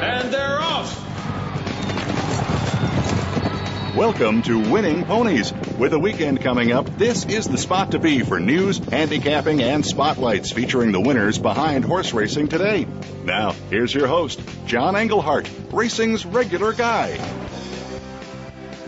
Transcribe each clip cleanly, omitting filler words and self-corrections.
And they're off! Welcome to Winning Ponies. With a weekend coming up, this is the spot to be for news, handicapping, and spotlights featuring the winners behind horse racing today. Now, here's your host, John Englehart, racing's regular guy.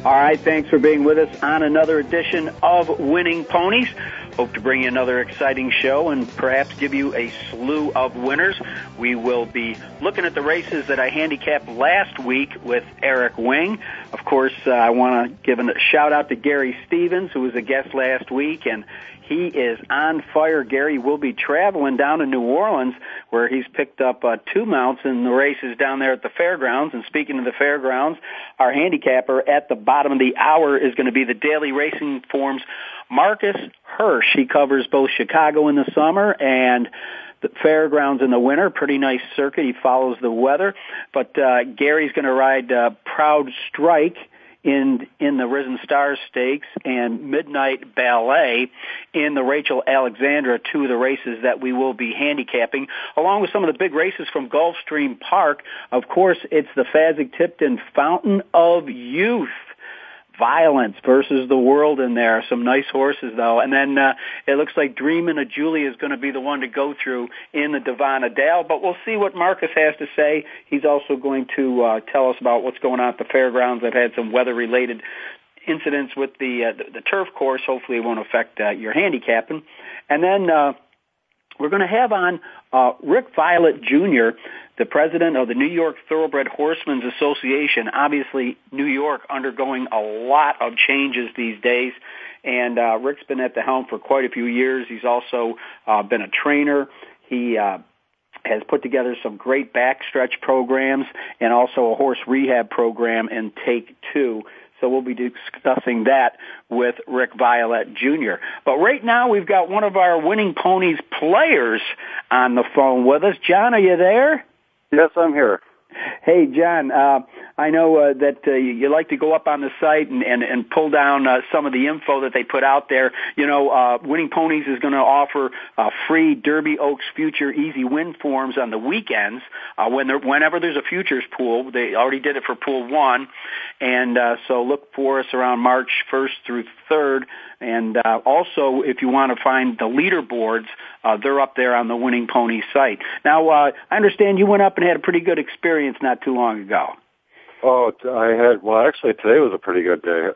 All right, thanks for being with us on another edition of Winning Ponies. Hope to bring you another exciting show and perhaps give you a slew of winners. We will be looking at the races that I handicapped last week with Eric Wing. Of course, I want to give a shout-out to Gary Stevens, who was a guest last week, and he is on fire. Gary will be traveling down to New Orleans, where he's picked up two mounts in the races down there at the fairgrounds. And speaking of the fairgrounds, our handicapper at the bottom of the hour is going to be the Daily Racing Form's Marcus Hersh. He covers both Chicago in the summer and the fairgrounds in the winter. Pretty nice circuit. He follows the weather. But Gary's going to ride Proud Strike in the Risen Star Stakes and Midnight Ballet in the Rachel Alexandra, two of the races that we will be handicapping, along with some of the big races from Gulfstream Park. Of course, it's the Fasig-Tipton Fountain of Youth. Violence versus the world in there. Some nice horses, though. And then it looks like Dreaming of Julia is going to be the one to go through in the Davona Dale. But we'll see what Marcus has to say. He's also going to tell us about what's going on at the fairgrounds. I've had some weather-related incidents with the turf course. Hopefully it won't affect your handicapping. And then we're going to have on Rick Violette Jr., the president of the New York Thoroughbred Horsemen's Association. Obviously, New York undergoing a lot of changes these days, and Rick's been at the helm for quite a few years. He's also been a trainer. He has put together some great backstretch programs and also a horse rehab program in Take Two. So we'll be discussing that with Rick Violette Jr. But right now we've got one of our Winning Ponies players on the phone with us. John, are you there? Yes, I'm here. Hey, John, I know that you like to go up on the site and pull down some of the info that they put out there. You know, Winning Ponies is going to offer free Derby Oaks Future Easy Win forms on the weekends whenever there's a futures pool. They already did it for Pool 1, and so look for us around March 1st through 3rd. And also, if you want to find the leaderboards, they're up there on the Winning Pony site. Now, I understand you went up and had a pretty good experience not too long ago. Oh, I had, well, actually, today was a pretty good day.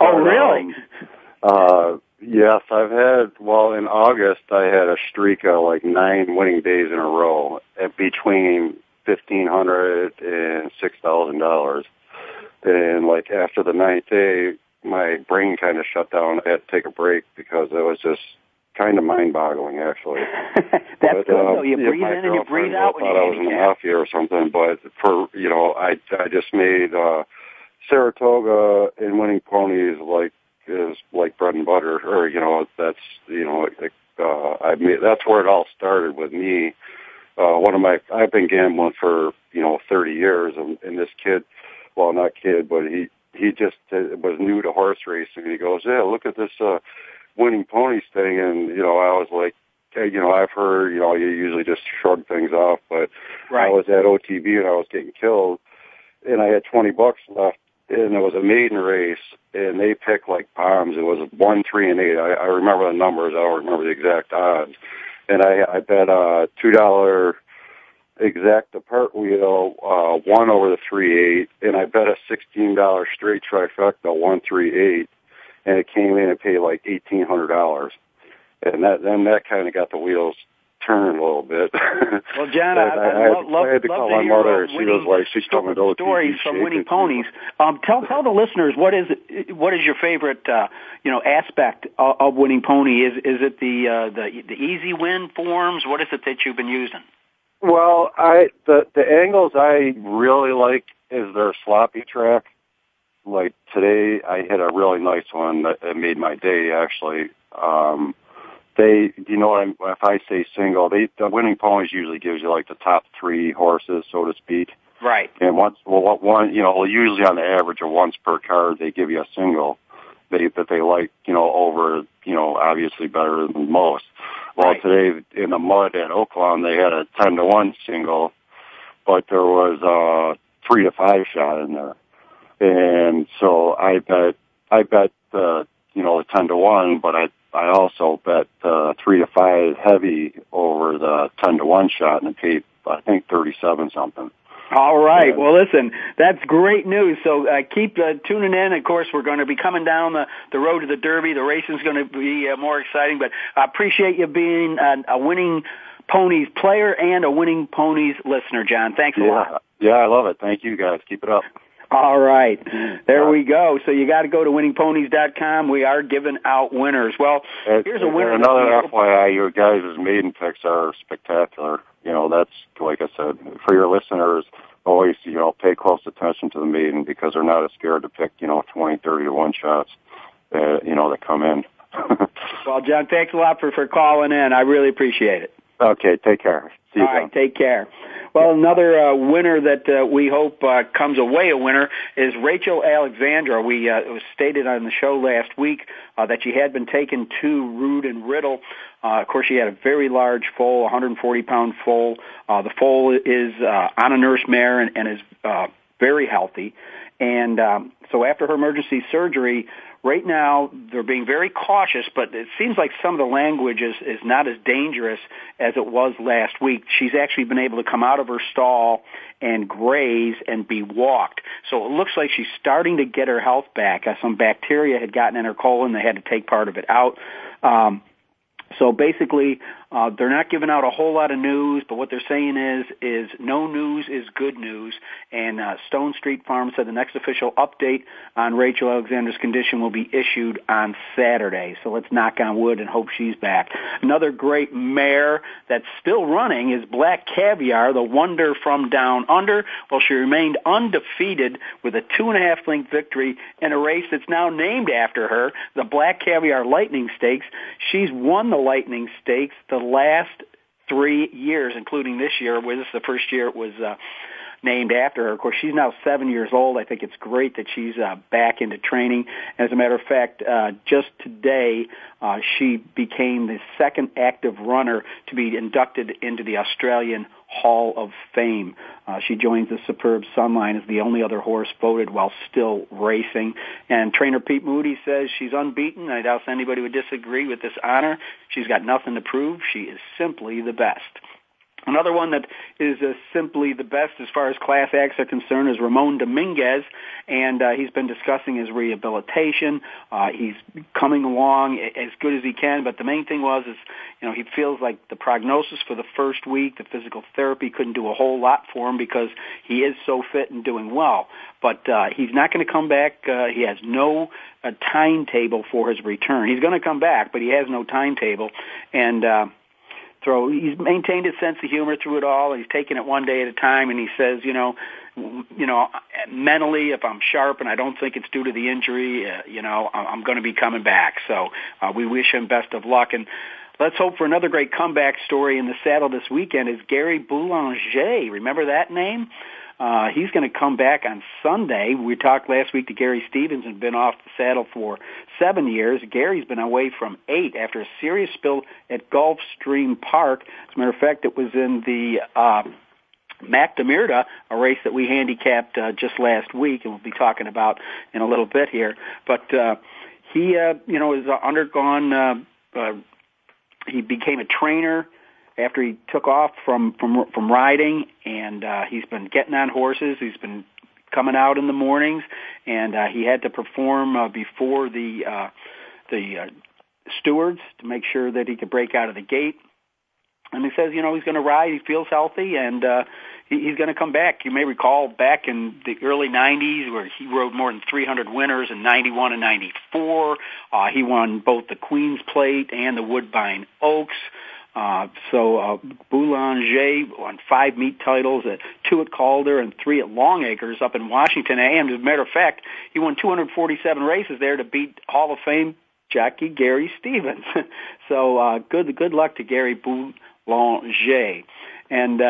Oh, really? Yes, I've had, well, in August, I had a streak of like 9 winning days in a row at between $1,500 and $6,000. And like after the 9th day, my brain kind of shut down. I had to take a break because it was just kind of mind-boggling, actually. That's good, though. You breathe in and you breathe out when you're handicapped. I thought I was in mafia or something, but for, you know, I just made Saratoga and Winning Ponies like bread and butter, or, you know, that's, you know, I made, that's where it all started with me. I've been gambling for, you know, 30 years, and this kid, well, not kid, but he just was new to horse racing, and he goes, yeah, look at this Winning Ponies thing. And, you know, I was like, hey, you know, I've heard, you know, you usually just shrug things off, but right. I was at OTB, and I was getting killed, and I had $20 left, and it was a maiden race, and they picked like bombs. It was 1, 3, and 8. I remember the numbers. I don't remember the exact odds. And I bet $2 exact the Partwheel, won over the 3/8, and I bet a $16 straight trifecta, 1, 3, 8, and it came in and paid like $1,800, and that kind of got the wheels turn a little bit. Well, John, I had to call my mother. She was like, she's coming to look at stories from winning ponies. Tell the listeners what is your favorite aspect of winning pony? Is it the easy win forms? What is it that you've been using? Well, the angles I really like is their sloppy track. Like today, I hit a really nice one that made my day actually. If I say single, the winning ponies usually gives you like the top three horses, so to speak. Right. And usually on the average of once per card, they give you a single that they like, over, obviously better than most. Well, right. Today in the mud at Oaklawn, they had a 10-1 single, but there was a 3-5 shot in there. And so I bet the 10-1, but I also bet 3-5 heavy over the 10-1 shot and paid, I think, 37-something. All right. Well, listen, that's great news. So keep tuning in. Of course, we're going to be coming down the road to the Derby. The racing's going to be more exciting, but I appreciate you being a winning ponies player and a winning ponies listener, John. Thanks a lot. Yeah, I love it. Thank you, guys. Keep it up. All right. There we go. So you got to go to winningponies.com. We are giving out winners. Well, here's a winner. Another FYI, your guys' maiden picks are spectacular. That's, like I said, for your listeners, always, pay close attention to the maiden because they're not as scared to pick, 20, 30 to one shots, that come in. Well, John, thanks a lot for calling in. I really appreciate it. Okay, take care. See you. All right, take care. Well, another winner that we hope comes away a winner is Rachel Alexandra. It was stated on the show last week that she had been taken to Rood and Riddle. Of course, she had a very large foal, 140-pound foal. The foal is on a nurse mare and is very healthy. And so after her emergency surgery, right now they're being very cautious, but it seems like some of the language is not as dangerous as it was last week. She's actually been able to come out of her stall and graze and be walked. So it looks like she's starting to get her health back. Some bacteria had gotten in her colon. They had to take part of it out. So basically, they're not giving out a whole lot of news, but what they're saying is no news is good news. And Stone Street Farm said the next official update on Rachel Alexander's condition will be issued on Saturday. So let's knock on wood and hope she's back. Another great mare that's still running is Black Caviar, the wonder from down under. Well, she remained undefeated with a 2.5-length victory in a race that's now named after her, the Black Caviar Lightning Stakes. She's won the Lightning Stakes the last 3 years, including this year, where this is the first year it was named after her. Of course, she's now 7 years old. I think it's great that she's back into training. As a matter of fact, just today, she became the second active runner to be inducted into the Australian Hall of Fame. She joins the superb Sunline as the only other horse voted while still racing. And trainer Pete Moody says she's unbeaten. I doubt anybody would disagree with this honor. She's got nothing to prove. She is simply the best. Another one that is simply the best as far as Class Acts are concerned is Ramon Dominguez, and he's been discussing his rehabilitation. He's coming along as good as he can, but the main thing was he feels like the prognosis for the first week, the physical therapy couldn't do a whole lot for him because he is so fit and doing well. But he's not going to come back. He has no timetable for his return. He's going to come back, but he has no timetable, and he's maintained his sense of humor through it all. He's taken it one day at a time, and he says, mentally, if I'm sharp and I don't think it's due to the injury, I'm going to be coming back. So we wish him best of luck. And let's hope for another great comeback story in the saddle this weekend is Gary Boulanger. Remember that name? He's going to come back on Sunday. We talked last week to Gary Stevens and been off the saddle for 7 years. Gary's been away from 8 after a serious spill at Gulfstream Park. As a matter of fact, it was in the Mac Diarmida, a race that we handicapped just last week, and we'll be talking about in a little bit here. But he, has undergone. He became a trainer after he took off from riding, and he's been getting on horses. He's been coming out in the mornings, and he had to perform before the stewards to make sure that he could break out of the gate. And he says, you know, he's going to ride. He feels healthy, and he's going to come back. You may recall back in the early 90s where he rode more than 300 winners in 91 and 94. He won both the Queen's Plate and the Woodbine Oaks. Boulanger won 5 meet titles, 2 at Calder and 3 at Long Acres up in Washington. And as a matter of fact, he won 247 races there to beat Hall of Fame jockey Gary Stevens. So good luck to Gary Boulanger. And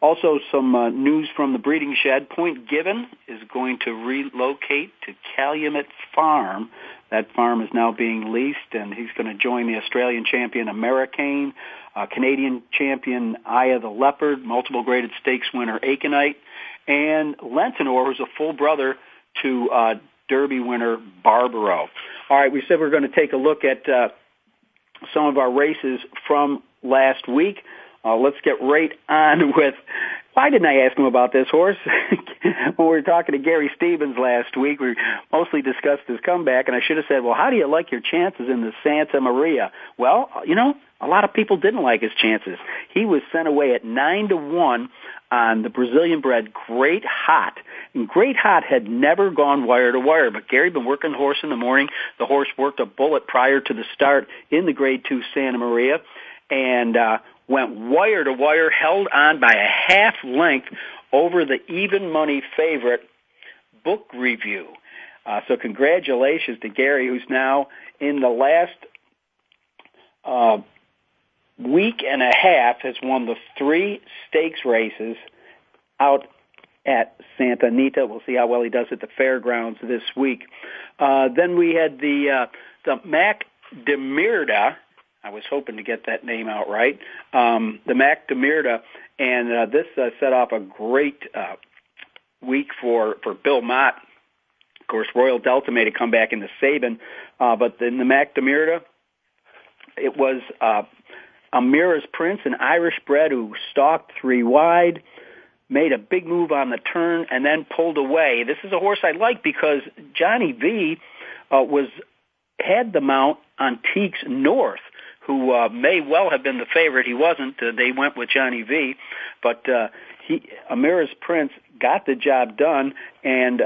also some news from the breeding shed. Point Given is going to relocate to Calumet Farm. That farm is now being leased, and he's going to join the Australian champion Americaine, Canadian champion Eye of the Leopard, multiple graded stakes winner Aconite, and Lentinor, who's a full brother to Derby winner Barbaro. All right, we said we're going to take a look at some of our races from last week. Let's get right on with, why didn't I ask him about this horse? When we were talking to Gary Stevens last week, we mostly discussed his comeback, and I should have said, well, how do you like your chances in the Santa Maria? Well, you know, a lot of people didn't like his chances. He was sent away at 9-1 on the Brazilian-bred Great Hot. And Great Hot had never gone wire to wire, but Gary had been working the horse in the morning. The horse worked a bullet prior to the start in the Grade 2 Santa Maria, and went wire to wire, held on by a half length over the even money favorite Book Review. So congratulations to Gary, who's now in the last week and a half has won the 3 stakes races out at Santa Anita. We'll see how well he does at the fairgrounds this week. Then we had the Mac Diarmida. I was hoping to get that name out right. The Mac Diarmida, and this set off a great week for Bill Mott. Of course, Royal Delta made a comeback in the Sabin, but in the Mac Diarmida, it was Amira's Prince, an Irish bred who stalked 3 wide, made a big move on the turn, and then pulled away. This is a horse I like because Johnny V had the mount on Teaks North, who may well have been the favorite. He wasn't. They went with Johnny V, but Amira's Prince got the job done, and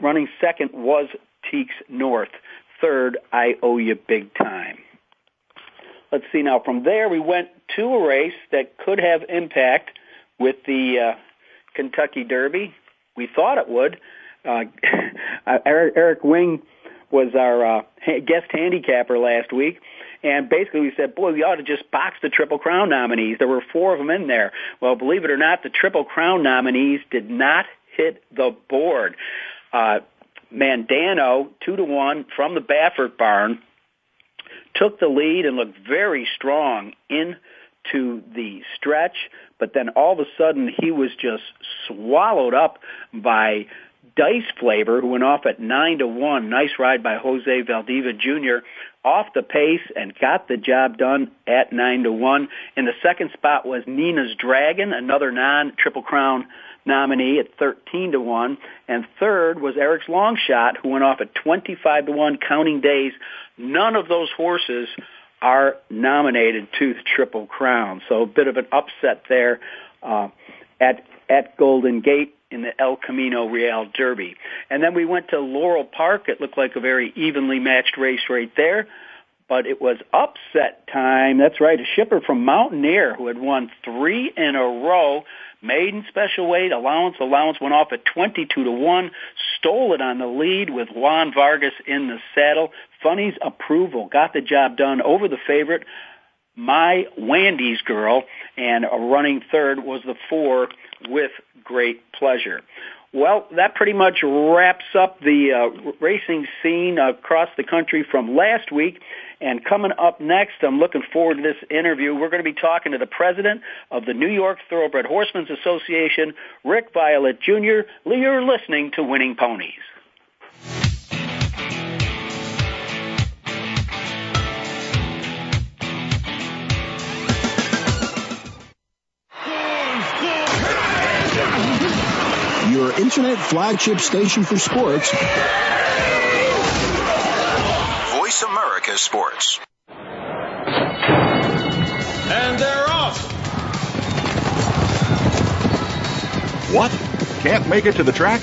running second was Teaks North. Third, I Owe You Big Time. Let's see now. From there, we went to a race that could have impact with the Kentucky Derby. We thought it would. Eric Wing was our guest handicapper last week. And basically we said, boy, we ought to just box the Triple Crown nominees. There were 4 of them in there. Well, believe it or not, the Triple Crown nominees did not hit the board. Mandano, 2-1 from the Baffert barn, took the lead and looked very strong into the stretch. But then all of a sudden he was just swallowed up by Dice Flavor, who went off at 9-1. Nice ride by Jose Valdivia Jr. off the pace and got the job done at 9-1. In the second spot was Nina's Dragon, another non-Triple Crown nominee at 13-1. And third was Eric's Long Shot, who went off at 25-1, counting days. None of those horses are nominated to the Triple Crown. So a bit of an upset there at Golden Gate in the El Camino Real Derby. And then we went to Laurel Park. It looked like a very evenly matched race right there, but it was upset time. That's right, a shipper from Mountaineer who had won 3 in a row, maiden special weight, allowance went off at 22-1, stole it on the lead with Juan Vargas in the saddle. Funny's Approval got the job done over the favorite, My Wandy's Girl, and running third was the 4 with Great Pleasure. Well, that pretty much wraps up the racing scene across the country from last week. And coming up next, I'm looking forward to this interview. We're going to be talking to the president of the New York Thoroughbred Horsemen's Association, Rick Violette Jr. You're listening to Winning Ponies. Your internet flagship station for sports. Voice America Sports. And they're off. What? Can't make it to the track?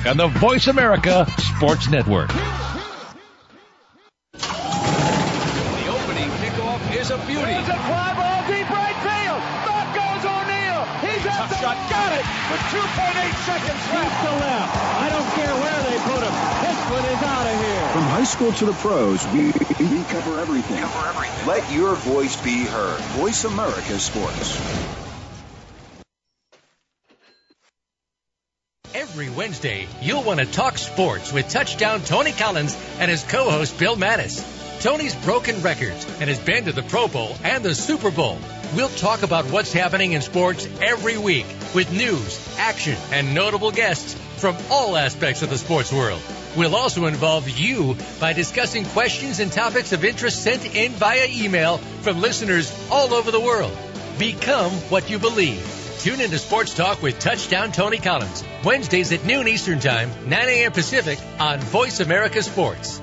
on the Voice America Sports Network. The opening kickoff is a beauty. It's a fly ball deep right field. Back goes O'Neal. He's at the shot. Got it with 2.8 seconds left to left. I don't care where they put him. This one is out of here. From high school to the pros, we cover everything. Let your voice be heard. Voice America Sports. Every Wednesday, you'll want to talk sports with Touchdown Tony Collins and his co-host Bill Mattis. Tony's broken records and has been to the Pro Bowl and the Super Bowl. We'll talk about what's happening in sports every week with news, action, and notable guests from all aspects of the sports world. We'll also involve you by discussing questions and topics of interest sent in via email from listeners all over the world. Become what you believe. Tune into Sports Talk with Touchdown Tony Collins, Wednesdays at noon Eastern Time, 9 a.m. Pacific, on Voice America Sports.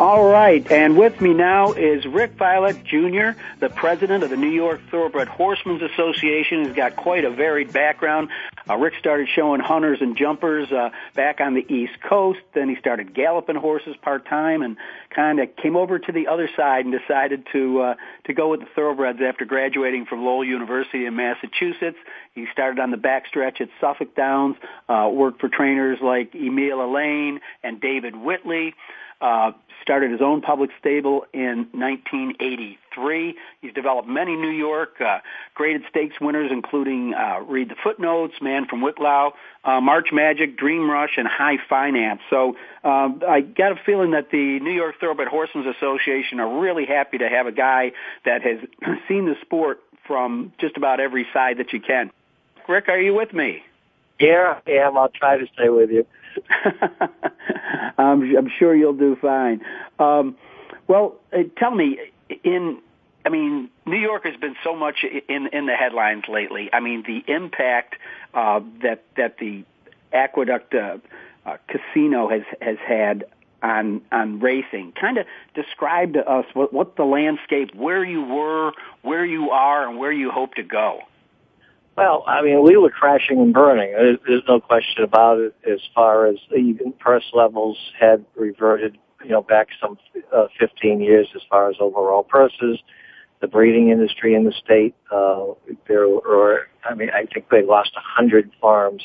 All right, and with me now is Rick Violette Jr., the president of the New York Thoroughbred Horsemen's Association. He's got quite a varied background. Rick started showing hunters and jumpers back on the East Coast. Then he started galloping horses part-time and kind of came over to the other side and decided to go with the thoroughbreds after graduating from Lowell University in Massachusetts. He started on the backstretch at Suffolk Downs, worked for trainers like Emile Allain and David Whitley. Started his own public stable in 1983. He's developed many New York graded stakes winners, including Read the Footnotes, Man from Wicklow, March Magic, Dream Rush, and High Finance. So I got a feeling that the New York Thoroughbred Horsemen's Association are really happy to have a guy that has seen the sport from just about every side that you can. Rick, are you with me? Yeah, I am. I'll try to stay with you. I'm sure you'll do fine. Tell me, New York has been so much in the headlines lately. I mean, the impact that the Aqueduct Casino has had on racing. Kind of describe to us what the landscape, where you were, where you are, and where you hope to go. Well, I mean, we were crashing and burning. There's no question about it as far as even purse levels had reverted, back some 15 years as far as overall purses. The breeding industry in the state, I think they lost 100 farms,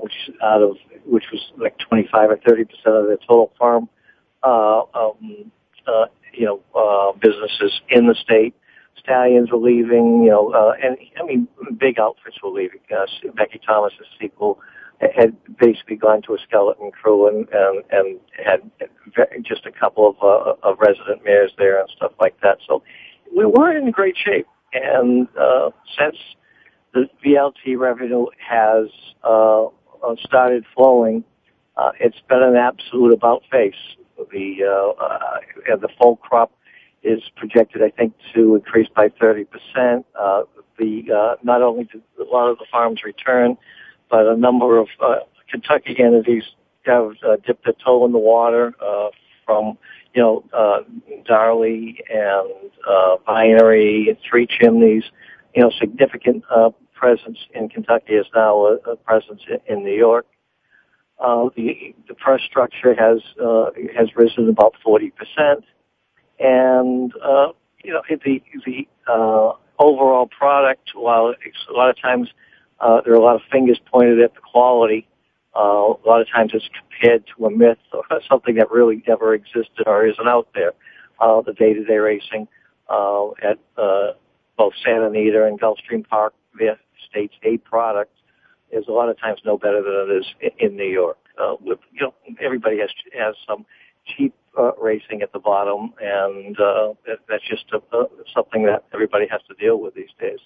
which was like 25 or 30% of their total farm, businesses in the state. Stallions were leaving, big outfits were leaving. Becky Thomas's sequel had basically gone to a skeleton crew and had just a couple of resident mares there and stuff like that. So we were in great shape. And since the VLT revenue has started flowing, it's been an absolute about-face. The full crop is projected, I think, to increase by 30%. Not only did a lot of the farms return, but a number of Kentucky entities have dipped their toe in the water from you know, Darley and Binary and Three Chimneys, you know, significant presence in Kentucky is now a presence in New York. The press structure has risen about 40%, and you know, the overall product, while it's a lot of times there are a lot of fingers pointed at the quality, a lot of times it's compared to a myth or something that really never existed or isn't out there. The day-to-day racing at both Santa Anita and Gulfstream Park, their state's A product, is a lot of times no better than it is in New York. With, you know, everybody has some cheap racing at the bottom, and that's just something that everybody has to deal with these days.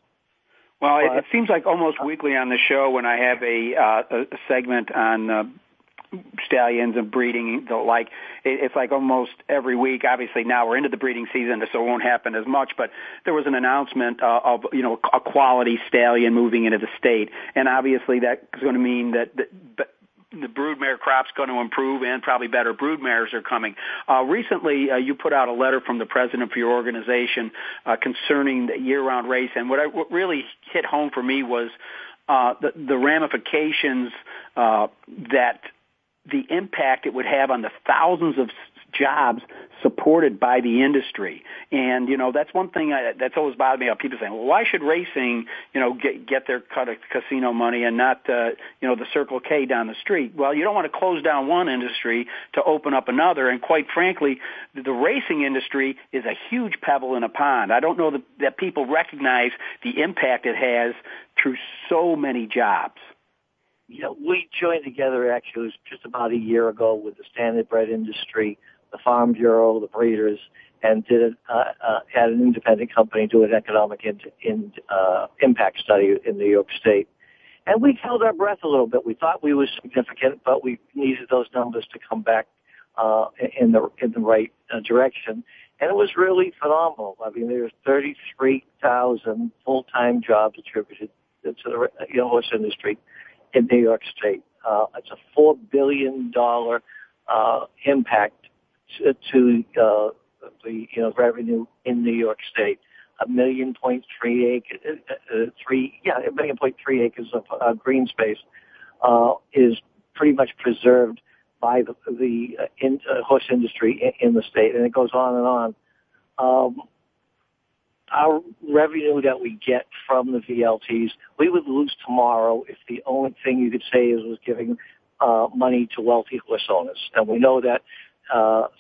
Well, it seems like almost weekly on the show when I have a segment on stallions and breeding, the like, it's like almost every week. Obviously, now we're into the breeding season, so it won't happen as much. But there was an announcement of, you know, a quality stallion moving into the state, and obviously that's going to mean that the broodmare crop's going to improve, and probably better broodmares are coming. Recently, you put out a letter from the president for your organization concerning the year-round race, and what really hit home for me was the ramifications that the impact it would have on the thousands of jobs supported by the industry. And, you know, that's one thing that's always bothered me, how people saying, well, why should racing, you know, get their cut of casino money and not, you know, the Circle K down the street? Well, you don't want to close down one industry to open up another. And quite frankly, the racing industry is a huge pebble in a pond. I don't know that people recognize the impact it has through so many jobs. You know, we joined together actually just about a year ago with the standard bred industry, the Farm Bureau, the breeders, and had an independent company do an economic impact study in New York State. And we held our breath a little bit. We thought we were significant, but we needed those numbers to come back in the right direction. And it was really phenomenal. I mean, there were 33,000 full-time jobs attributed to the, you know, horse industry in New York State. It's a $4 billion impact to the, you know, revenue in New York State, 1.3 acres of green space is pretty much preserved by the horse industry in the state, and it goes on and on. Our revenue that we get from the VLTs, we would lose tomorrow if the only thing you could say was giving money to wealthy horse owners, and we know that.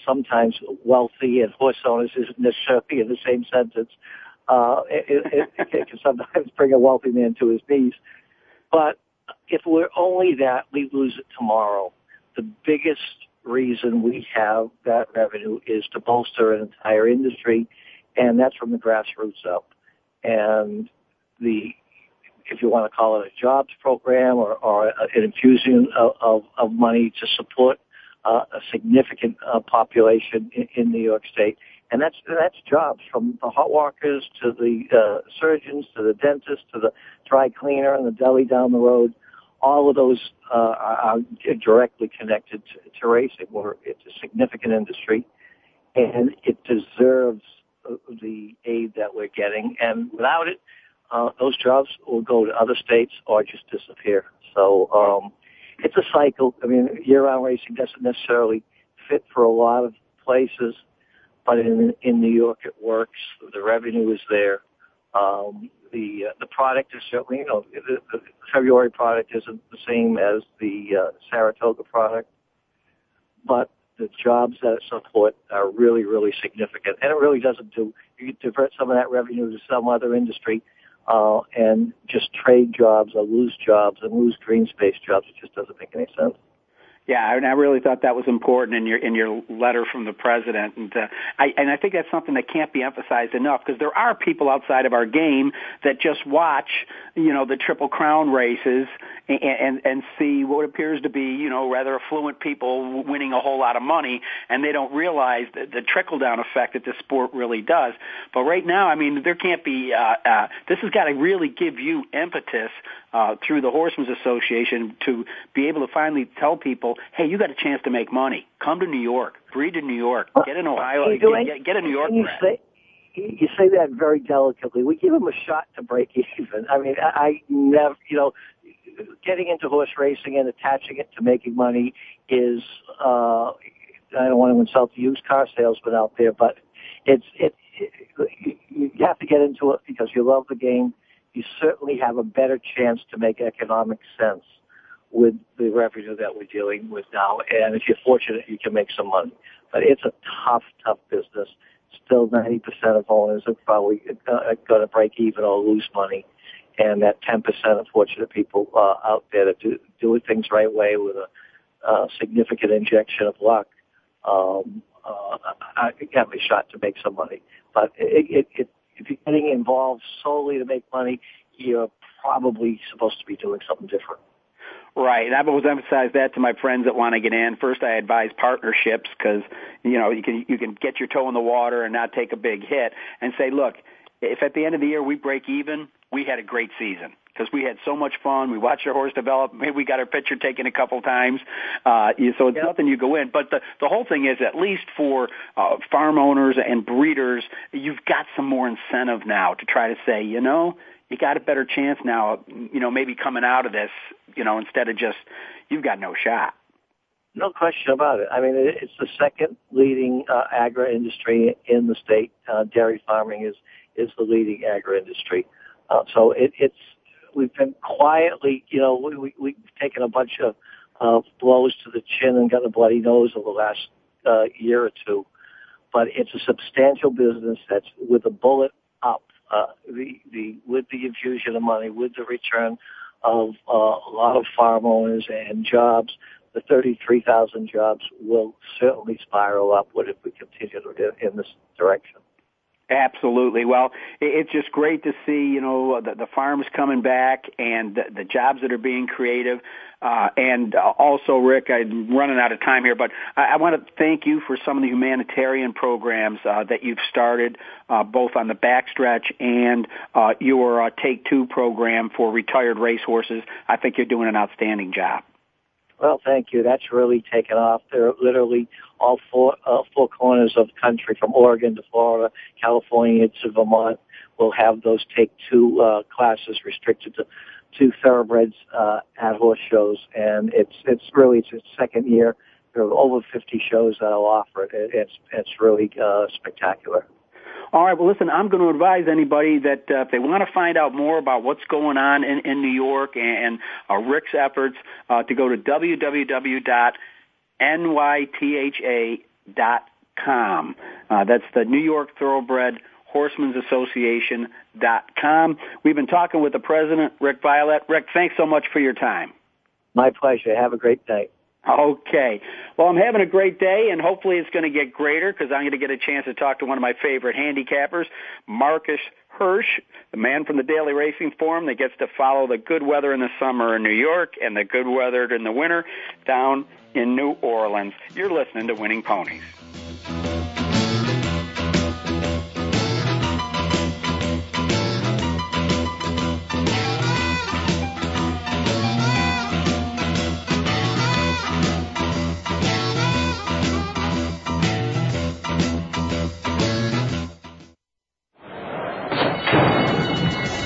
Sometimes wealthy and horse owners isn't necessarily in the same sentence. It can sometimes bring a wealthy man to his knees. But if we're only that, we lose it tomorrow. The biggest reason we have that revenue is to bolster an entire industry, and that's from the grassroots up. And if you want to call it a jobs program or an infusion of money to support a significant population in New York State, and that's jobs from the hot walkers to the surgeons to the dentist to the dry cleaner and the deli down the road. All of those are directly connected to racing, where it's a significant industry, and it deserves the aid that we're getting. And without it, those jobs will go to other states or just disappear. So. It's a cycle. I mean, year-round racing doesn't necessarily fit for a lot of places, but in New York it works. The revenue is there. The product is certainly, you know, the February product isn't the same as the Saratoga product, but the jobs that it supports are really, really significant. And it really doesn't do, you can divert some of that revenue to some other industry, and just trade jobs or lose jobs and lose green space jobs. It just doesn't make any sense. Yeah, and I really thought that was important in your letter from the president, and I think that's something that can't be emphasized enough, because there are people outside of our game that just watch, you know, the Triple Crown races and see what appears to be, you know, rather affluent people winning a whole lot of money, and they don't realize the trickle down effect that this sport really does. But right now, I mean, there can't be. This has got to really give you impetus through the Horsemen's Association to be able to finally tell people, hey, you got a chance to make money. Come to New York. breed in New York. Get an Ohio. Get a New York bred. You say that very delicately. We give him a shot to break even. I mean, I never, you know, getting into horse racing and attaching it to making money is, I don't want to insult the used car salesman out there, but you have to get into it because you love the game. You certainly have a better chance to make economic sense with the revenue that we're dealing with now. And if you're fortunate, you can make some money. But it's a tough, tough business. Still 90% of owners are probably going to break even or lose money. And that 10% of fortunate people out there that do doing things right way with a significant injection of luck, I have a shot to make some money. But if you're getting involved solely to make money, you're probably supposed to be doing something different. Right, and I've always emphasized that to my friends that want to get in. First, I advise partnerships because, you know, you can get your toe in the water and not take a big hit and say, look, if at the end of the year we break even, we had a great season because we had so much fun. We watched our horse develop. Maybe we got our picture taken a couple times. So it's nothing you go in. But the whole thing is, at least for farm owners and breeders, you've got some more incentive now to try to say, you know, you got a better chance now, you know, maybe coming out of this, you know, instead of just, you've got no shot. No question about it. I mean, it's the second leading agri industry in the state. Dairy farming is the leading agri industry. So we've been quietly, you know, we've taken a bunch of blows to the chin and got a bloody nose over the last year or two. But it's a substantial business that's with a bullet up. With the infusion of money, with the return of a lot of farm owners and jobs, the 33,000 jobs will certainly spiral upward if we continue in this direction. Absolutely. Well, it's just great to see, you know, the farms coming back and the jobs that are being created. And also, Rick, I'm running out of time here, but I want to thank you for some of the humanitarian programs that you've started, both on the backstretch and your Take Two program for retired racehorses. I think you're doing an outstanding job. Well, thank you. That's really taken off. They're literally all four corners of the country, from Oregon to Florida, California to Vermont, will have those Take Two classes restricted to thoroughbreds at horse shows. And it's really its second year. There are over 50 shows that I'll offer. It's really spectacular. All right, well, listen, I'm going to advise anybody that if they want to find out more about what's going on in New York and Rick's efforts to go to www.nytha.com. That's the New York Thoroughbred Horsemen's Association.com. We've been talking with the president, Rick Violette. Rick, thanks so much for your time. My pleasure. Have a great night. Okay. Well, I'm having a great day, and hopefully it's going to get greater because I'm going to get a chance to talk to one of my favorite handicappers, Marcus Hersh, the man from the Daily Racing Forum that gets to follow the good weather in the summer in New York and the good weather in the winter down in New Orleans. You're listening to Winning Ponies.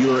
Your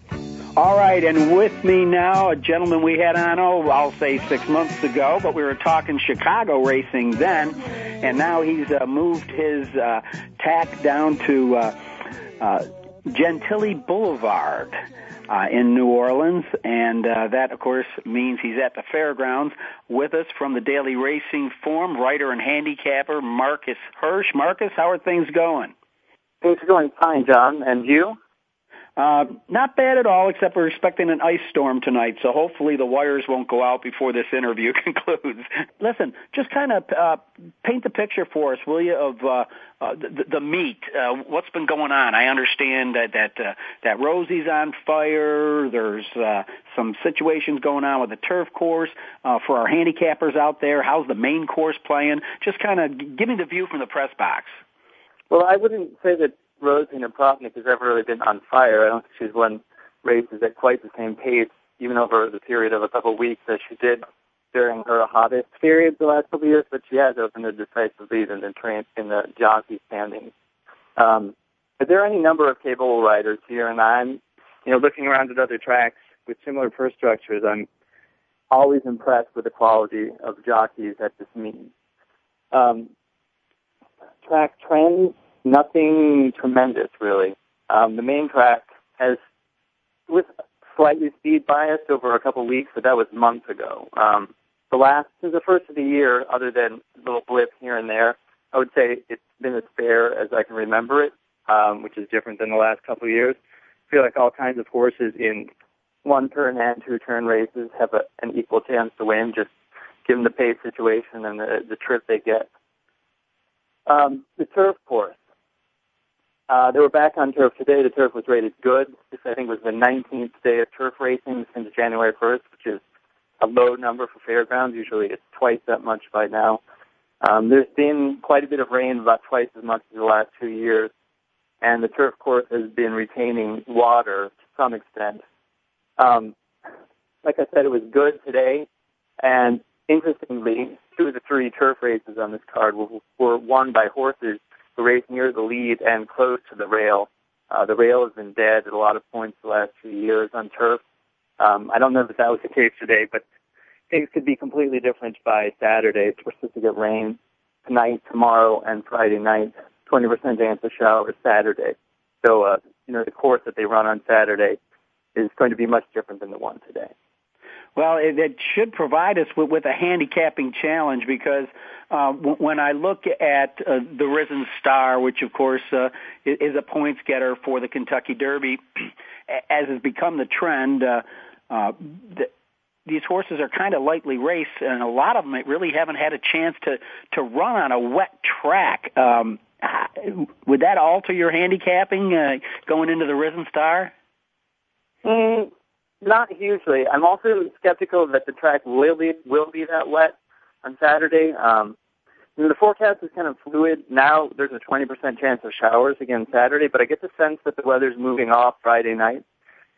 All right, and with me now, a gentleman we had on, I'll say 6 months ago, but we were talking Chicago racing then, and now he's moved his tack down to Gentilly Boulevard in New Orleans, and that, of course, means he's at the fairgrounds with us from the Daily Racing Forum, writer and handicapper Marcus Hersh. Marcus, how are things going? Things are going fine, John, and you? Not bad at all, except we're expecting an ice storm tonight, so hopefully the wires won't go out before this interview concludes. Listen, just kind of paint the picture for us, will you, of the meet. What's been going on? I understand that Rosie's on fire. There's some situations going on with the turf course. For our handicappers out there, how's the main course playing? Just kind of give me the view from the press box. Well, I wouldn't say that Rosie Napravnik has ever really been on fire. I don't think she's won races at quite the same pace, even over the period of a couple of weeks that she did during her hottest period the last couple of years, but she has opened a decisive lead in the jockey standings. But there are any number of capable riders here, and I'm looking around at other tracks with similar purse structures. I'm always impressed with the quality of jockeys at this meet. Track trends, nothing tremendous, really. The main track has, with slightly speed bias over a couple weeks, but that was months ago. The first of the year, other than a little blip here and there, I would say it's been as fair as I can remember it, which is different than the last couple of years. I feel like all kinds of horses in one-turn and two-turn races have an equal chance to win, just given the pace situation and the trip they get. The turf course. They were back on turf today. The turf was rated good. This, I think, was the 19th day of turf racing since January 1st, which is a low number for fairgrounds. Usually it's twice that much by now. There's been quite a bit of rain, about twice as much as the last 2 years, and the turf course has been retaining water to some extent. Like I said, it was good today, and interestingly, two of the three turf races on this card were won by horses who raced near the lead and close to the rail. The rail has been dead at a lot of points the last 2 years on turf. I don't know if that was the case today, but things could be completely different by Saturday. We're supposed to get rain tonight, tomorrow, and Friday night. 20% chance of showers Saturday. So, the course that they run on Saturday is going to be much different than the one today. Well, it should provide us with a handicapping challenge because when I look at the Risen Star, which, of course, is a points getter for the Kentucky Derby, as has become the trend, these horses are kind of lightly raced, and a lot of them really haven't had a chance to run on a wet track. Would that alter your handicapping going into the Risen Star? Not hugely. I'm also skeptical that the track will be that wet on Saturday. The forecast is kind of fluid. Now there's a 20% chance of showers again Saturday, but I get the sense that the weather's moving off Friday night.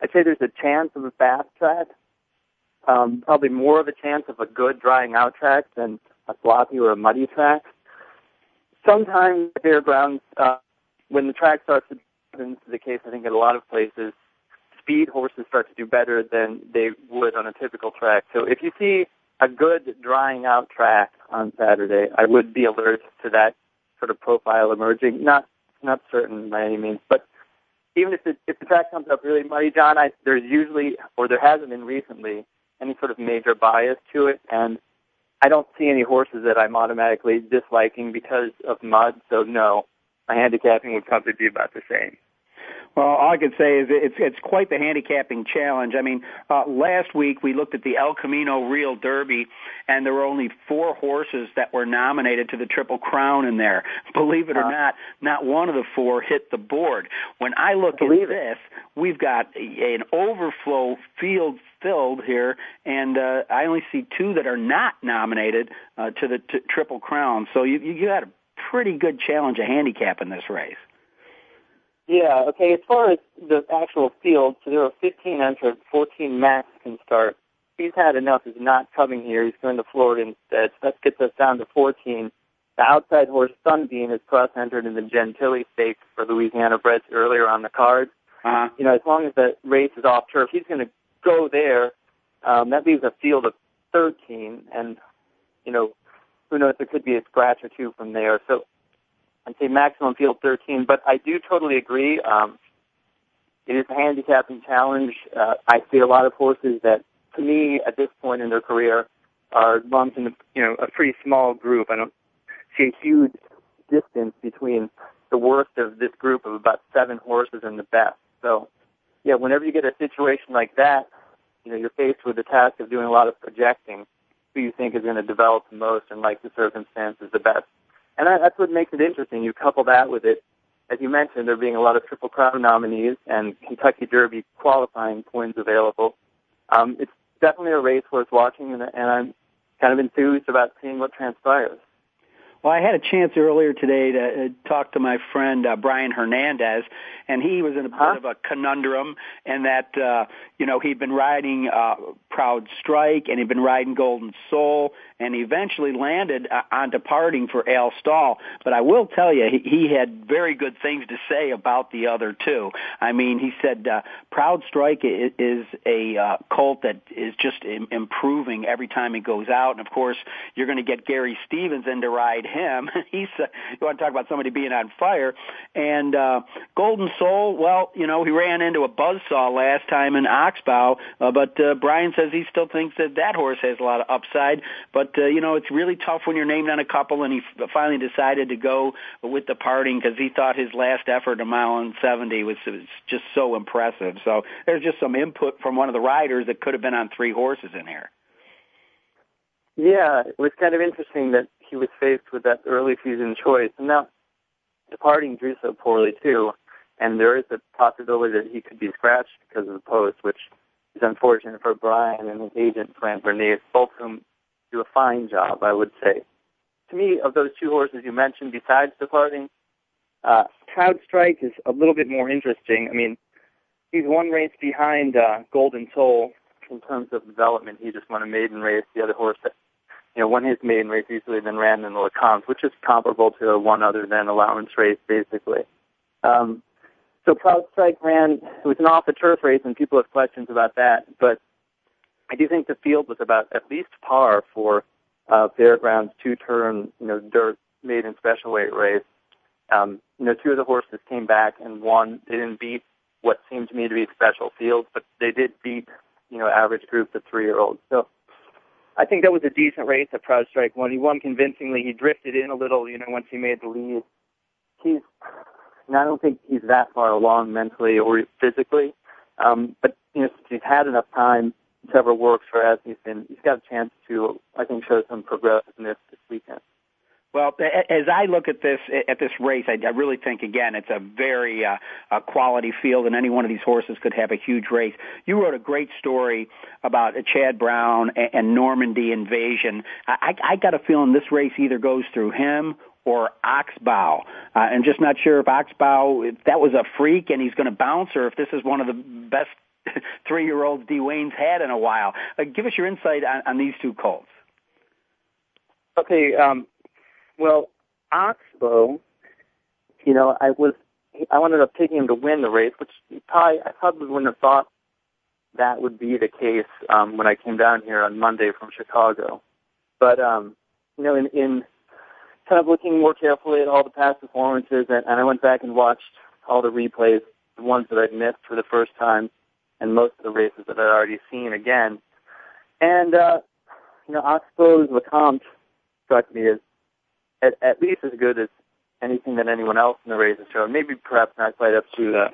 I'd say there's a chance of a fast track, probably more of a chance of a good drying out track than a sloppy or a muddy track. Sometimes the fairgrounds, when the track starts to this is the case I think at a lot of places, speed horses start to do better than they would on a typical track. So if you see a good drying out track on Saturday, I would be alert to that sort of profile emerging. Not certain by any means, but even if the track comes up really muddy, John, there's usually, or there hasn't been recently, any sort of major bias to it, and I don't see any horses that I'm automatically disliking because of mud, so no, my handicapping would probably be about the same. Well, all I could say is it's quite the handicapping challenge. I mean, last week we looked at the El Camino Real Derby, and there were only 4 horses that were nominated to the Triple Crown in there. Believe it or not, not one of the 4 hit the board. When I look at this, we've got an overflow field filled here, and I only see 2 that are not nominated to the Triple Crown. So you got a pretty good challenge to handicap in this race. Yeah, okay, as far as the actual field, so there are 15 entrants, 14 Max can start. He's had enough. He's not coming here. He's going to Florida instead. So that gets us down to 14. The outside horse, Sunbeam, is cross-entered in the Gentilly Stakes for Louisiana Breds earlier on the card. Uh-huh. You know, as long as that race is off turf, he's going to go there. That leaves a field of 13, and, you know, who knows, there could be a scratch or 2 from there. So I'd say maximum field 13, but I do totally agree. It is a handicapping challenge. I see a lot of horses that, to me, at this point in their career, are lumped in a pretty small group. I don't see a huge distance between the worst of this group of about 7 horses and the best. So, yeah, whenever you get a situation like that, you know, you're faced with the task of doing a lot of projecting who you think is going to develop the most and, like the circumstances, the best. And that's what makes it interesting. You couple that with it, as you mentioned, there being a lot of Triple Crown nominees and Kentucky Derby qualifying coins available. It's definitely a race worth watching, and I'm kind of enthused about seeing what transpires. Well, I had a chance earlier today to talk to my friend Brian Hernandez, and he was in a bit of a conundrum in that, he'd been riding Proud Strike, and he'd been riding Golden Soul, and he eventually landed on Departing for Al Stahl. But I will tell you, he had very good things to say about the other two. I mean, he said Proud Strike is a colt that is just improving every time he goes out. And, of course, you're going to get Gary Stevens in to ride him. He's you want to talk about somebody being on fire. And Golden Soul, well, you know, he ran into a buzzsaw last time in Oxbow, but Brian says he still thinks that horse has a lot of upside. But, it's really tough when you're named on a couple, and he finally decided to go with Departing because he thought his last effort, 1 mile and 70, was just so impressive. So there's just some input from one of the riders that could have been on 3 horses in here. Yeah, it was kind of interesting that he was faced with that early season choice. And now Departing drew so poorly, too. And there is the possibility that he could be scratched because of the post, which is unfortunate for Brian and his agent, Frank Bernier, both of whom do a fine job, I would say. To me, of those 2 horses you mentioned, besides Departing, Proud Strike is a little bit more interesting. I mean, he's 1 race behind Golden Soul in terms of development. He just won a maiden race. The other horse that won his maiden race easily, then ran in the LeCompte, which is comparable to one other than allowance race, basically. So Proud Strike ran, it was an off-the-turf race, and people have questions about that, but I do think the field was about at least par for Fairground's 2-turn, dirt maiden special weight race. 2 of the horses came back and won. They didn't beat what seemed to me to be special fields, but they did beat, average groups of 3-year-olds. So I think that was a decent race that Proud Strike won. He won convincingly. He drifted in a little, once he made the lead. I don't think he's that far along mentally or physically, but since he's had enough time, several works for us, he's got a chance to, I think, show some progressiveness this weekend. Well, as I look at this race, I really think, again, it's a very quality field, and any one of these horses could have a huge race. You wrote a great story about Chad Brown and Normandy Invasion. I got a feeling this race either goes through him or Oxbow. I'm just not sure if Oxbow, if that was a freak and he's going to bounce, or if this is one of the best 3-year-olds Dwayne's had in a while. Give us your insight on these 2 colts. Okay, well, Oxbow, I ended up picking him to win the race, which I probably wouldn't have thought that would be the case when I came down here on Monday from Chicago. But, in kind of looking more carefully at all the past performances, and I went back and watched all the replays, the ones that I'd missed for the first time, and most of the races that I'd already seen again. And, Oxbow's LeCompte struck me as at least as good as anything that anyone else in the race has shown. Maybe perhaps not quite up to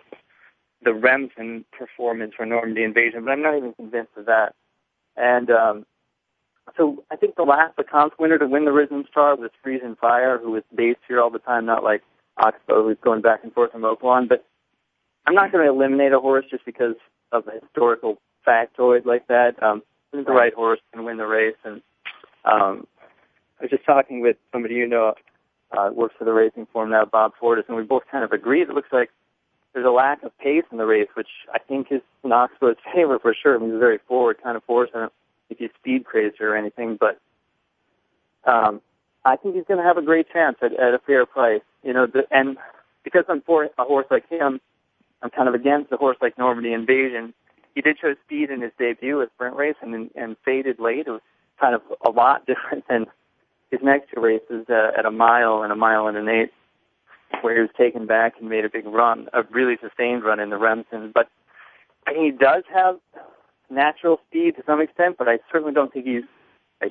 the Remsen performance for Normandy Invasion, but I'm not even convinced of that. And so I think the last Leconte winner to win the Risen Star was Friesen Fire, who was based here all the time, not like Oxbow, who's going back and forth from Oaklawn. But I'm not going to eliminate a horse just because of a historical factoid like that. This is the right horse can win the race. And I was just talking with somebody you know, works for the Racing Form now, Bob Fortas, and we both kind of agreed. It looks like there's a lack of pace in the race, which I think is in Oxbow's favor for sure. I mean, he's a very forward kind of horse. I don't think he's speed crazy or anything, but I think he's going to have a great chance at a fair price. You know, and because I'm for a horse like him, I'm kind of against a horse like Normandy Invasion. He did show speed in his debut at Sprint Race and faded late. It was kind of a lot different than his next two races at a mile and an eighth, where he was taken back and made a big run, a really sustained run in the Remsen. But I think he does have natural speed to some extent, but I certainly don't think he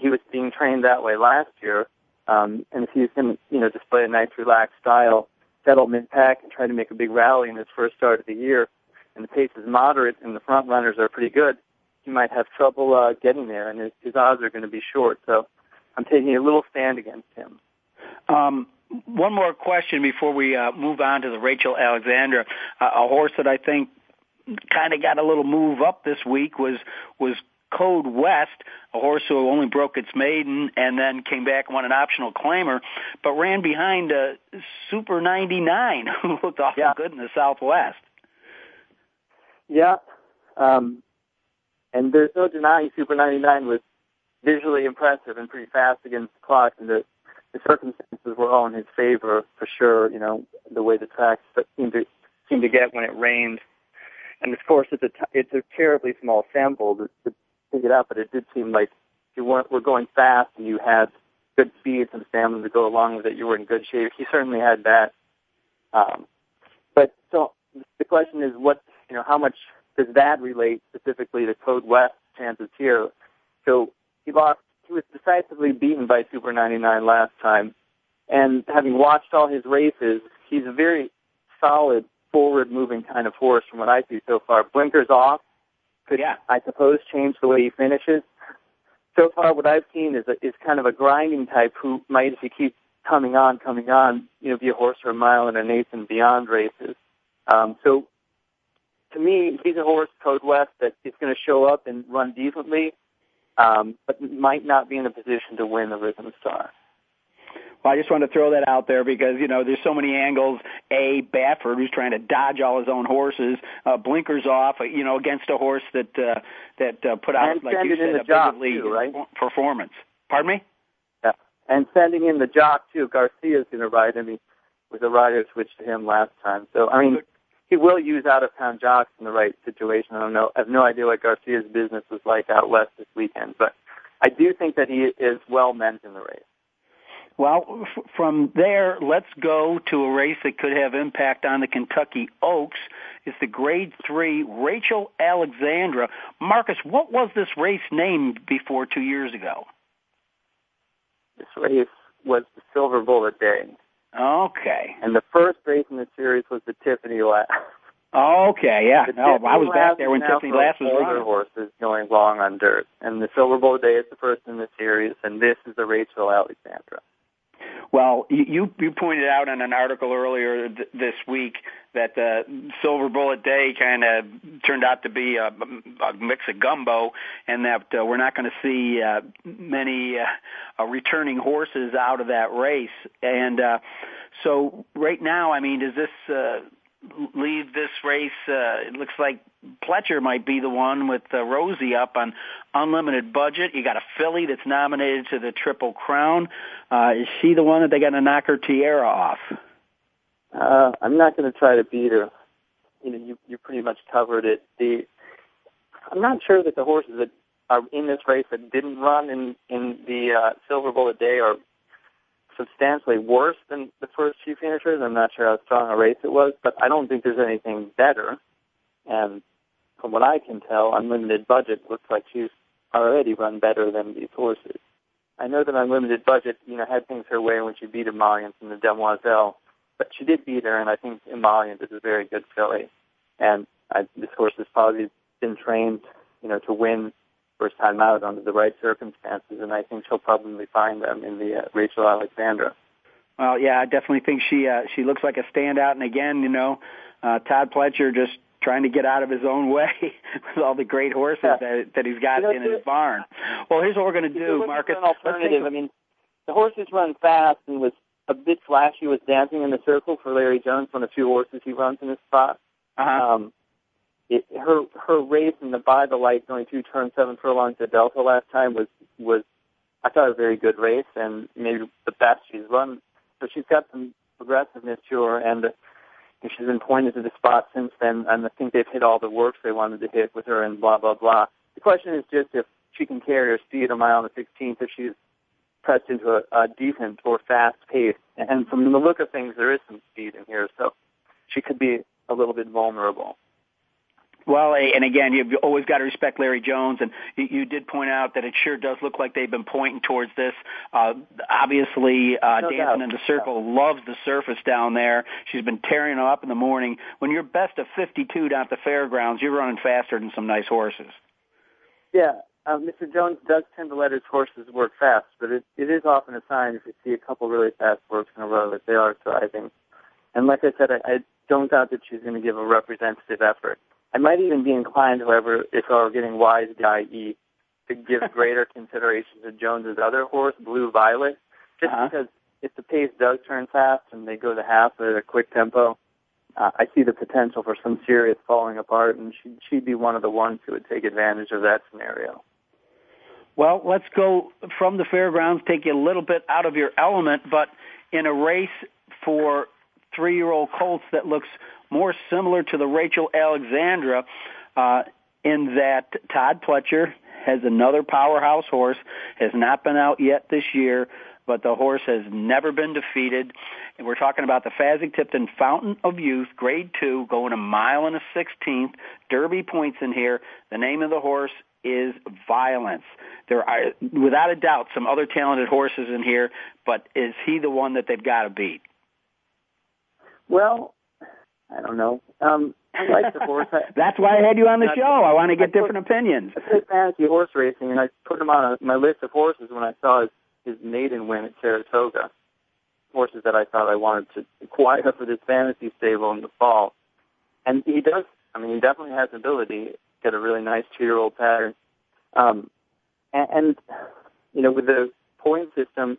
was being trained that way last year. And if he's going to, you know, display a nice relaxed style, settle mid-pack and try to make a big rally in his first start of the year, and the pace is moderate and the front runners are pretty good, he might have trouble getting there, and his odds are going to be short. So I'm taking a little stand against him. One more question before we move on to the Rachel Alexandra. A horse that I think kind of got a little move up this week was Code West, a horse who only broke its maiden and then came back and won an optional claimer, but ran behind Super 99, who looked awful good in the Southwest. Yeah, and there's no denying Super 99 was visually impressive and pretty fast against the clock, and the circumstances were all in his favor for sure. You know, the way the track seemed to get when it rained, and of course it's a terribly small sample to pick it up, but it did seem like you were going fast and you had good speed and stamina to go along with it. You were in good shape. He certainly had that. But so the question is, how much does that relate specifically to Code West chances here? So he lost. He was decisively beaten by Super 99 last time. And having watched all his races, he's a very solid, forward-moving kind of horse from what I see so far. Blinkers off could, I suppose, change the way he finishes. So far, what I've seen is kind of a grinding type who might, if he keeps coming on, you know, be a horse for a mile and an eighth and beyond races. So to me, he's a horse, Code West, that is going to show up and run decently, but might not be in a position to win the Risen Star. Well, I just wanted to throw that out there because, you know, there's so many angles. A, Baffert, who's trying to dodge all his own horses, blinkers off, you know, against a horse that put out, like you said, a big league performance. Pardon me? Yeah. And sending in the jock, too. Garcia's going to ride him. He was a rider switched to him last time. So, I mean, he will use out-of-town jocks in the right situation. I have no idea what Garcia's business was like out west this weekend, but I do think that he is well meant in the race. Well, from there, let's go to a race that could have impact on the Kentucky Oaks. It's the Grade 3 Rachel Alexandra. Marcus, what was this race named before 2 years ago? This race was the Silver Bullet Day. Okay. And the first race in the series was the Tiffany Last. Okay, yeah. I was back there when Tiffany Last was running. Older horses going long on dirt. And the Silver Bowl Day is the first in the series, and this is the Rachel Alexandra. Well, you pointed out in an article earlier this week that the Silver Bullet Day kind of turned out to be a mix of gumbo, and that we're not going to see many returning horses out of that race. And so right now, I mean, does this leave this race? It looks like Pletcher might be the one with Rosie up on unlimited budget. You got a filly that's nominated to the Triple Crown. Is she the one that they got to knock her Tiara off? I'm not going to try to beat her. You know, you pretty much covered it. I'm not sure that the horses that are in this race that didn't run in the Silver Bullet Day are substantially worse than the first few finishers. I'm not sure how strong a race it was, but I don't think there's anything better. And from what I can tell, Unlimited Budget looks like she's already run better than these horses. I know that Unlimited Budget, you know, had things her way when she beat Emollients in the Demoiselle But she did beat her, and I think Imaliant is a very good filly. And this horse has probably been trained, to win first time out under the right circumstances, and I think she'll probably find them in the Rachel Alexandra. Well, yeah, I definitely think she looks like a standout. And again, Todd Pletcher just trying to get out of his own way with all the great horses that he's got in his barn. Well, here's what we're going to do, Marcus. An alternative. I mean, the horses run fast, and was a bit flashy with Dancing in the Circle for Larry Jones, one of two horses he runs in his spot. Uh-huh. Her race in the By the Light going 2 turn 7 furlongs at Delta last time was I thought a very good race, and maybe the best she's run. So she's got some progressiveness to her, and she's been pointed to the spot since then, and I think they've hit all the works they wanted to hit with her and blah, blah, blah. The question is just if she can carry her speed a mile and a 16th if she's pressed into a decent or fast pace. And from the look of things, there is some speed in here, so she could be a little bit vulnerable. Well, and again, you've always got to respect Larry Jones, and you did point out that it sure does look like they've been pointing towards this. Obviously, Dancing in the Circle loves the surface down there. She's been tearing up in the morning. When you're best of 52 down at the fairgrounds, you're running faster than some nice horses. Yeah, Mr. Jones does tend to let his horses work fast, but it is often a sign if you see a couple really fast works in a row that they are thriving. And like I said, I don't doubt that she's going to give a representative effort. I might even be inclined, however, if I were getting wise guy E, to give greater consideration to Jones's other horse, Blue Violet, just because if the pace does turn fast and they go the half at a quick tempo, I see the potential for some serious falling apart, and she'd be one of the ones who would take advantage of that scenario. Well, let's go from the fairgrounds, take you a little bit out of your element, but in a race for three-year-old colts that looks more similar to the Rachel Alexandra in that Todd Pletcher has another powerhouse horse, has not been out yet this year, but the horse has never been defeated. And we're talking about the Fasig-Tipton Fountain of Youth, Grade 2, going 1 mile and a 16th, Derby points in here. The name of the horse is Violence. There are, without a doubt, some other talented horses in here, but is he the one that they've got to beat? Well, I don't know. I like the horse. That's why I had you on the show. I want to get different opinions. I play fantasy horse racing, and I put him on my list of horses when I saw his maiden win at Saratoga. Horses that I thought I wanted to acquire for this fantasy stable in the fall. And he does, he definitely has ability. He's got a really nice 2-year-old pattern. With the point system,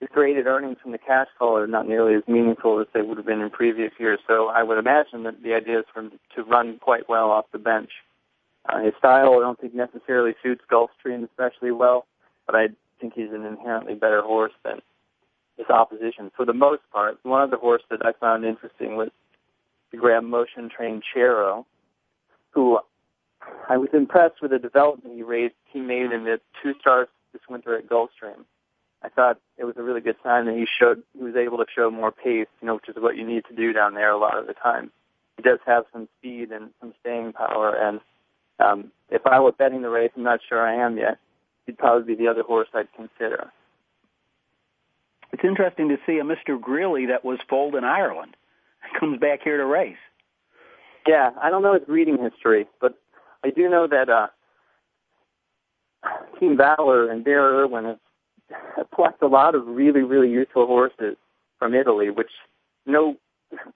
the graded earnings from the cash call are not nearly as meaningful as they would have been in previous years, so I would imagine that the idea is for him to run quite well off the bench. His style I don't think necessarily suits Gulfstream especially well, but I think he's an inherently better horse than his opposition for the most part. One other horse that I found interesting was the Grab Motion trained Chero, who I was impressed with the development he made in the 2 starts this winter at Gulfstream. I thought it was a really good sign that he was able to show more pace, which is what you need to do down there a lot of the time. He does have some speed and some staying power, and if I were betting the race, I'm not sure I am yet, he'd probably be the other horse I'd consider. It's interesting to see a Mr. Greeley that was foaled in Ireland comes back here to race. Yeah, I don't know his breeding history, but I do know that Team Valor and Darragh Irwin have plucked a lot of really, really useful horses from Italy, which, no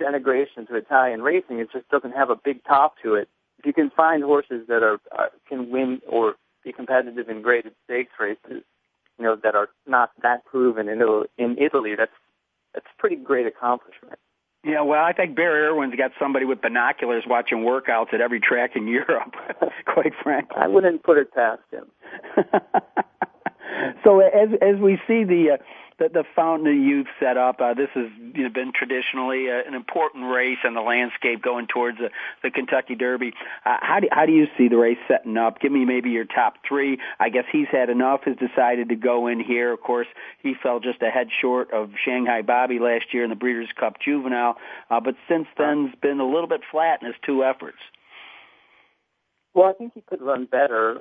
denigration to Italian racing, it just doesn't have a big top to it. If you can find horses that can win or be competitive in graded stakes races, that are not that proven in Italy, that's a pretty great accomplishment. Yeah, well, I think Barry Irwin's got somebody with binoculars watching workouts at every track in Europe, quite frankly. I wouldn't put it past him. So as we see the Fountain of Youth set up, this has been traditionally an important race in the landscape going towards the Kentucky Derby. How do you see the race setting up? Give me maybe your top 3. I guess He's Had Enough has decided to go in here. Of course, he fell just a head short of Shanghai Bobby last year in the Breeders' Cup Juvenile, but since then has been a little bit flat in his 2 efforts. Well, I think he could run better.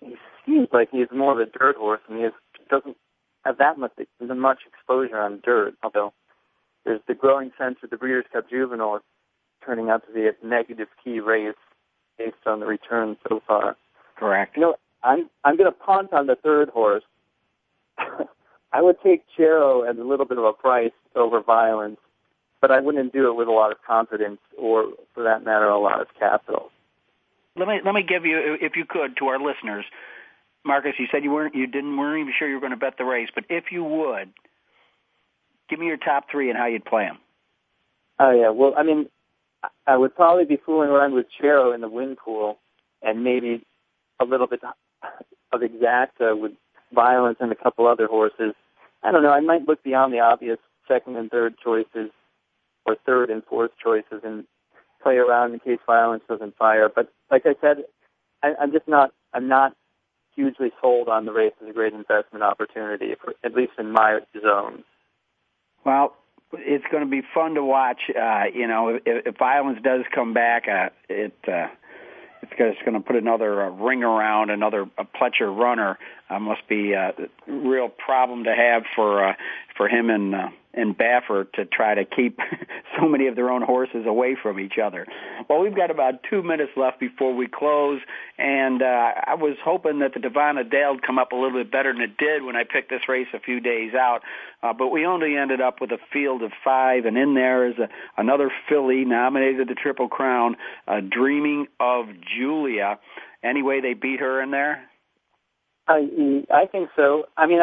He seems like he's more of a dirt horse, and he doesn't have that much exposure on dirt, although There's the growing sense that the Breeders' Cup Juvenile is turning out to be a negative key race based on the return so far. Correct. You know, I'm going to punt on the third horse. I would take Chero at a little bit of a price over Violence, but I wouldn't do it with a lot of confidence or, for that matter, a lot of capital. Let me give you, if you could, to our listeners, Marcus. You said you weren't even sure you were going to bet the race, but if you would, give me your top three and how you'd play them. Oh yeah, well, I mean, I would probably be fooling around with Chero in the win pool, and maybe a little bit of Exacta with Violence and a couple other horses. I don't know. I might look beyond the obvious second and third choices, or third and fourth choices, and play around in case Violence doesn't fire. But like I said, I'm not hugely sold on the race as a great investment opportunity, for, at least in my zone. Well, it's going to be fun to watch. If Violence does come back, it's going to put another ring around, another Pletcher runner. Must be a real problem to have for him and Baffert to try to keep so many of their own horses away from each other. Well, we've got about 2 minutes left before we close, and I was hoping that the Davona Dale would come up a little bit better than it did when I picked this race a few days out, but we only ended up with a field of five, and in there is another filly nominated the Triple Crown, Dreaming of Julia. Any way they beat her in there? I think so. I mean,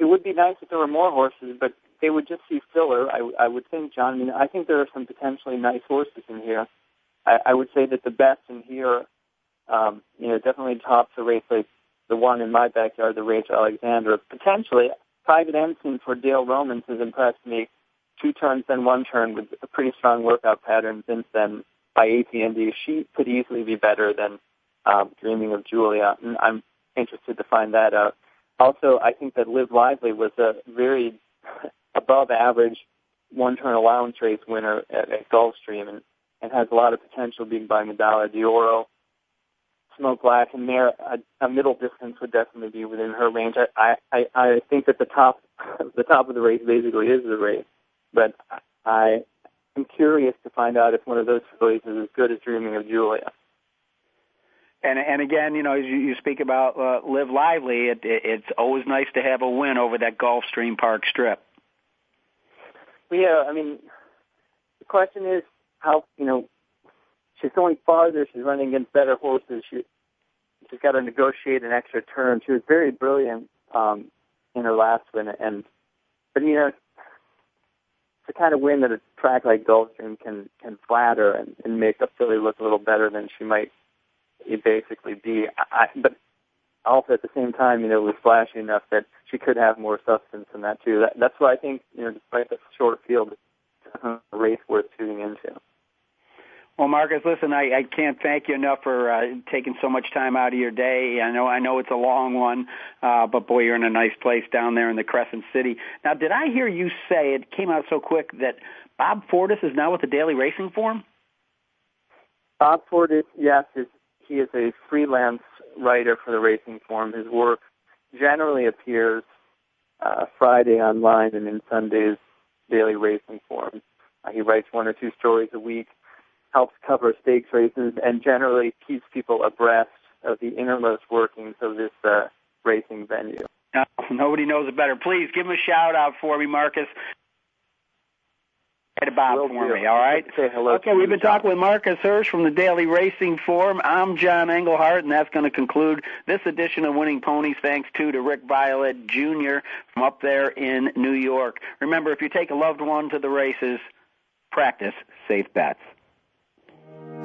it would be nice if there were more horses, but they would just see filler, I would think, John. I mean, I think there are some potentially nice horses in here. I would say that the best in here, definitely tops a race like the one in my backyard, the Rachel Alexandra. Potentially, Private Ensign for Dale Romans has impressed me. 2 turns, then 1 turn with a pretty strong workout pattern since then by AT&D. She could easily be better than Dreaming of Julia, and I'm interested to find that out. Also, I think that Live Lively was a very above-average one-turn allowance race winner at Gulfstream and has a lot of potential being by Medalla d'Oro. Smoke Black and there, a middle distance would definitely be within her range. I think that the top of the race basically is the race, but I am curious to find out if one of those fillies is as good as Dreaming of Julia. And again, as you speak about Live Lively, it's always nice to have a win over that Gulfstream Park Strip. Yeah, I mean, the question is how, she's going farther. She's running against better horses. She's got to negotiate an extra turn. She was very brilliant in her last win. But it's the kind of win that a track like Gulfstream can flatter and make a filly look a little better than she might basically be. But also at the same time, it was flashy enough that she could have more substance than that too. That's why I think, despite the short field, it's a race worth tuning into. Well, Marcus, listen, I can't thank you enough for taking so much time out of your day. I know it's a long one, but boy, you're in a nice place down there in the Crescent City. Now, did I hear you say, it came out so quick, that Bob Fortas is now with the Daily Racing Form? Bob Fortas, yes, he is a freelance writer for the Racing Form. His work generally appears Friday online and in Sunday's Daily Racing Form. He writes 1 or 2 stories a week, helps cover stakes races, and generally keeps people abreast of the innermost workings of this racing venue. Now, nobody knows it better. Please give him a shout-out for me, Marcus. Bob for me, all right? Say hello. Okay, we've been talking with Marcus Hersh from the Daily Racing Forum. I'm John Englehart, and that's going to conclude this edition of Winning Ponies, thanks to Rick Violette Jr. from up there in New York. Remember, if you take a loved one to the races, practice safe bets.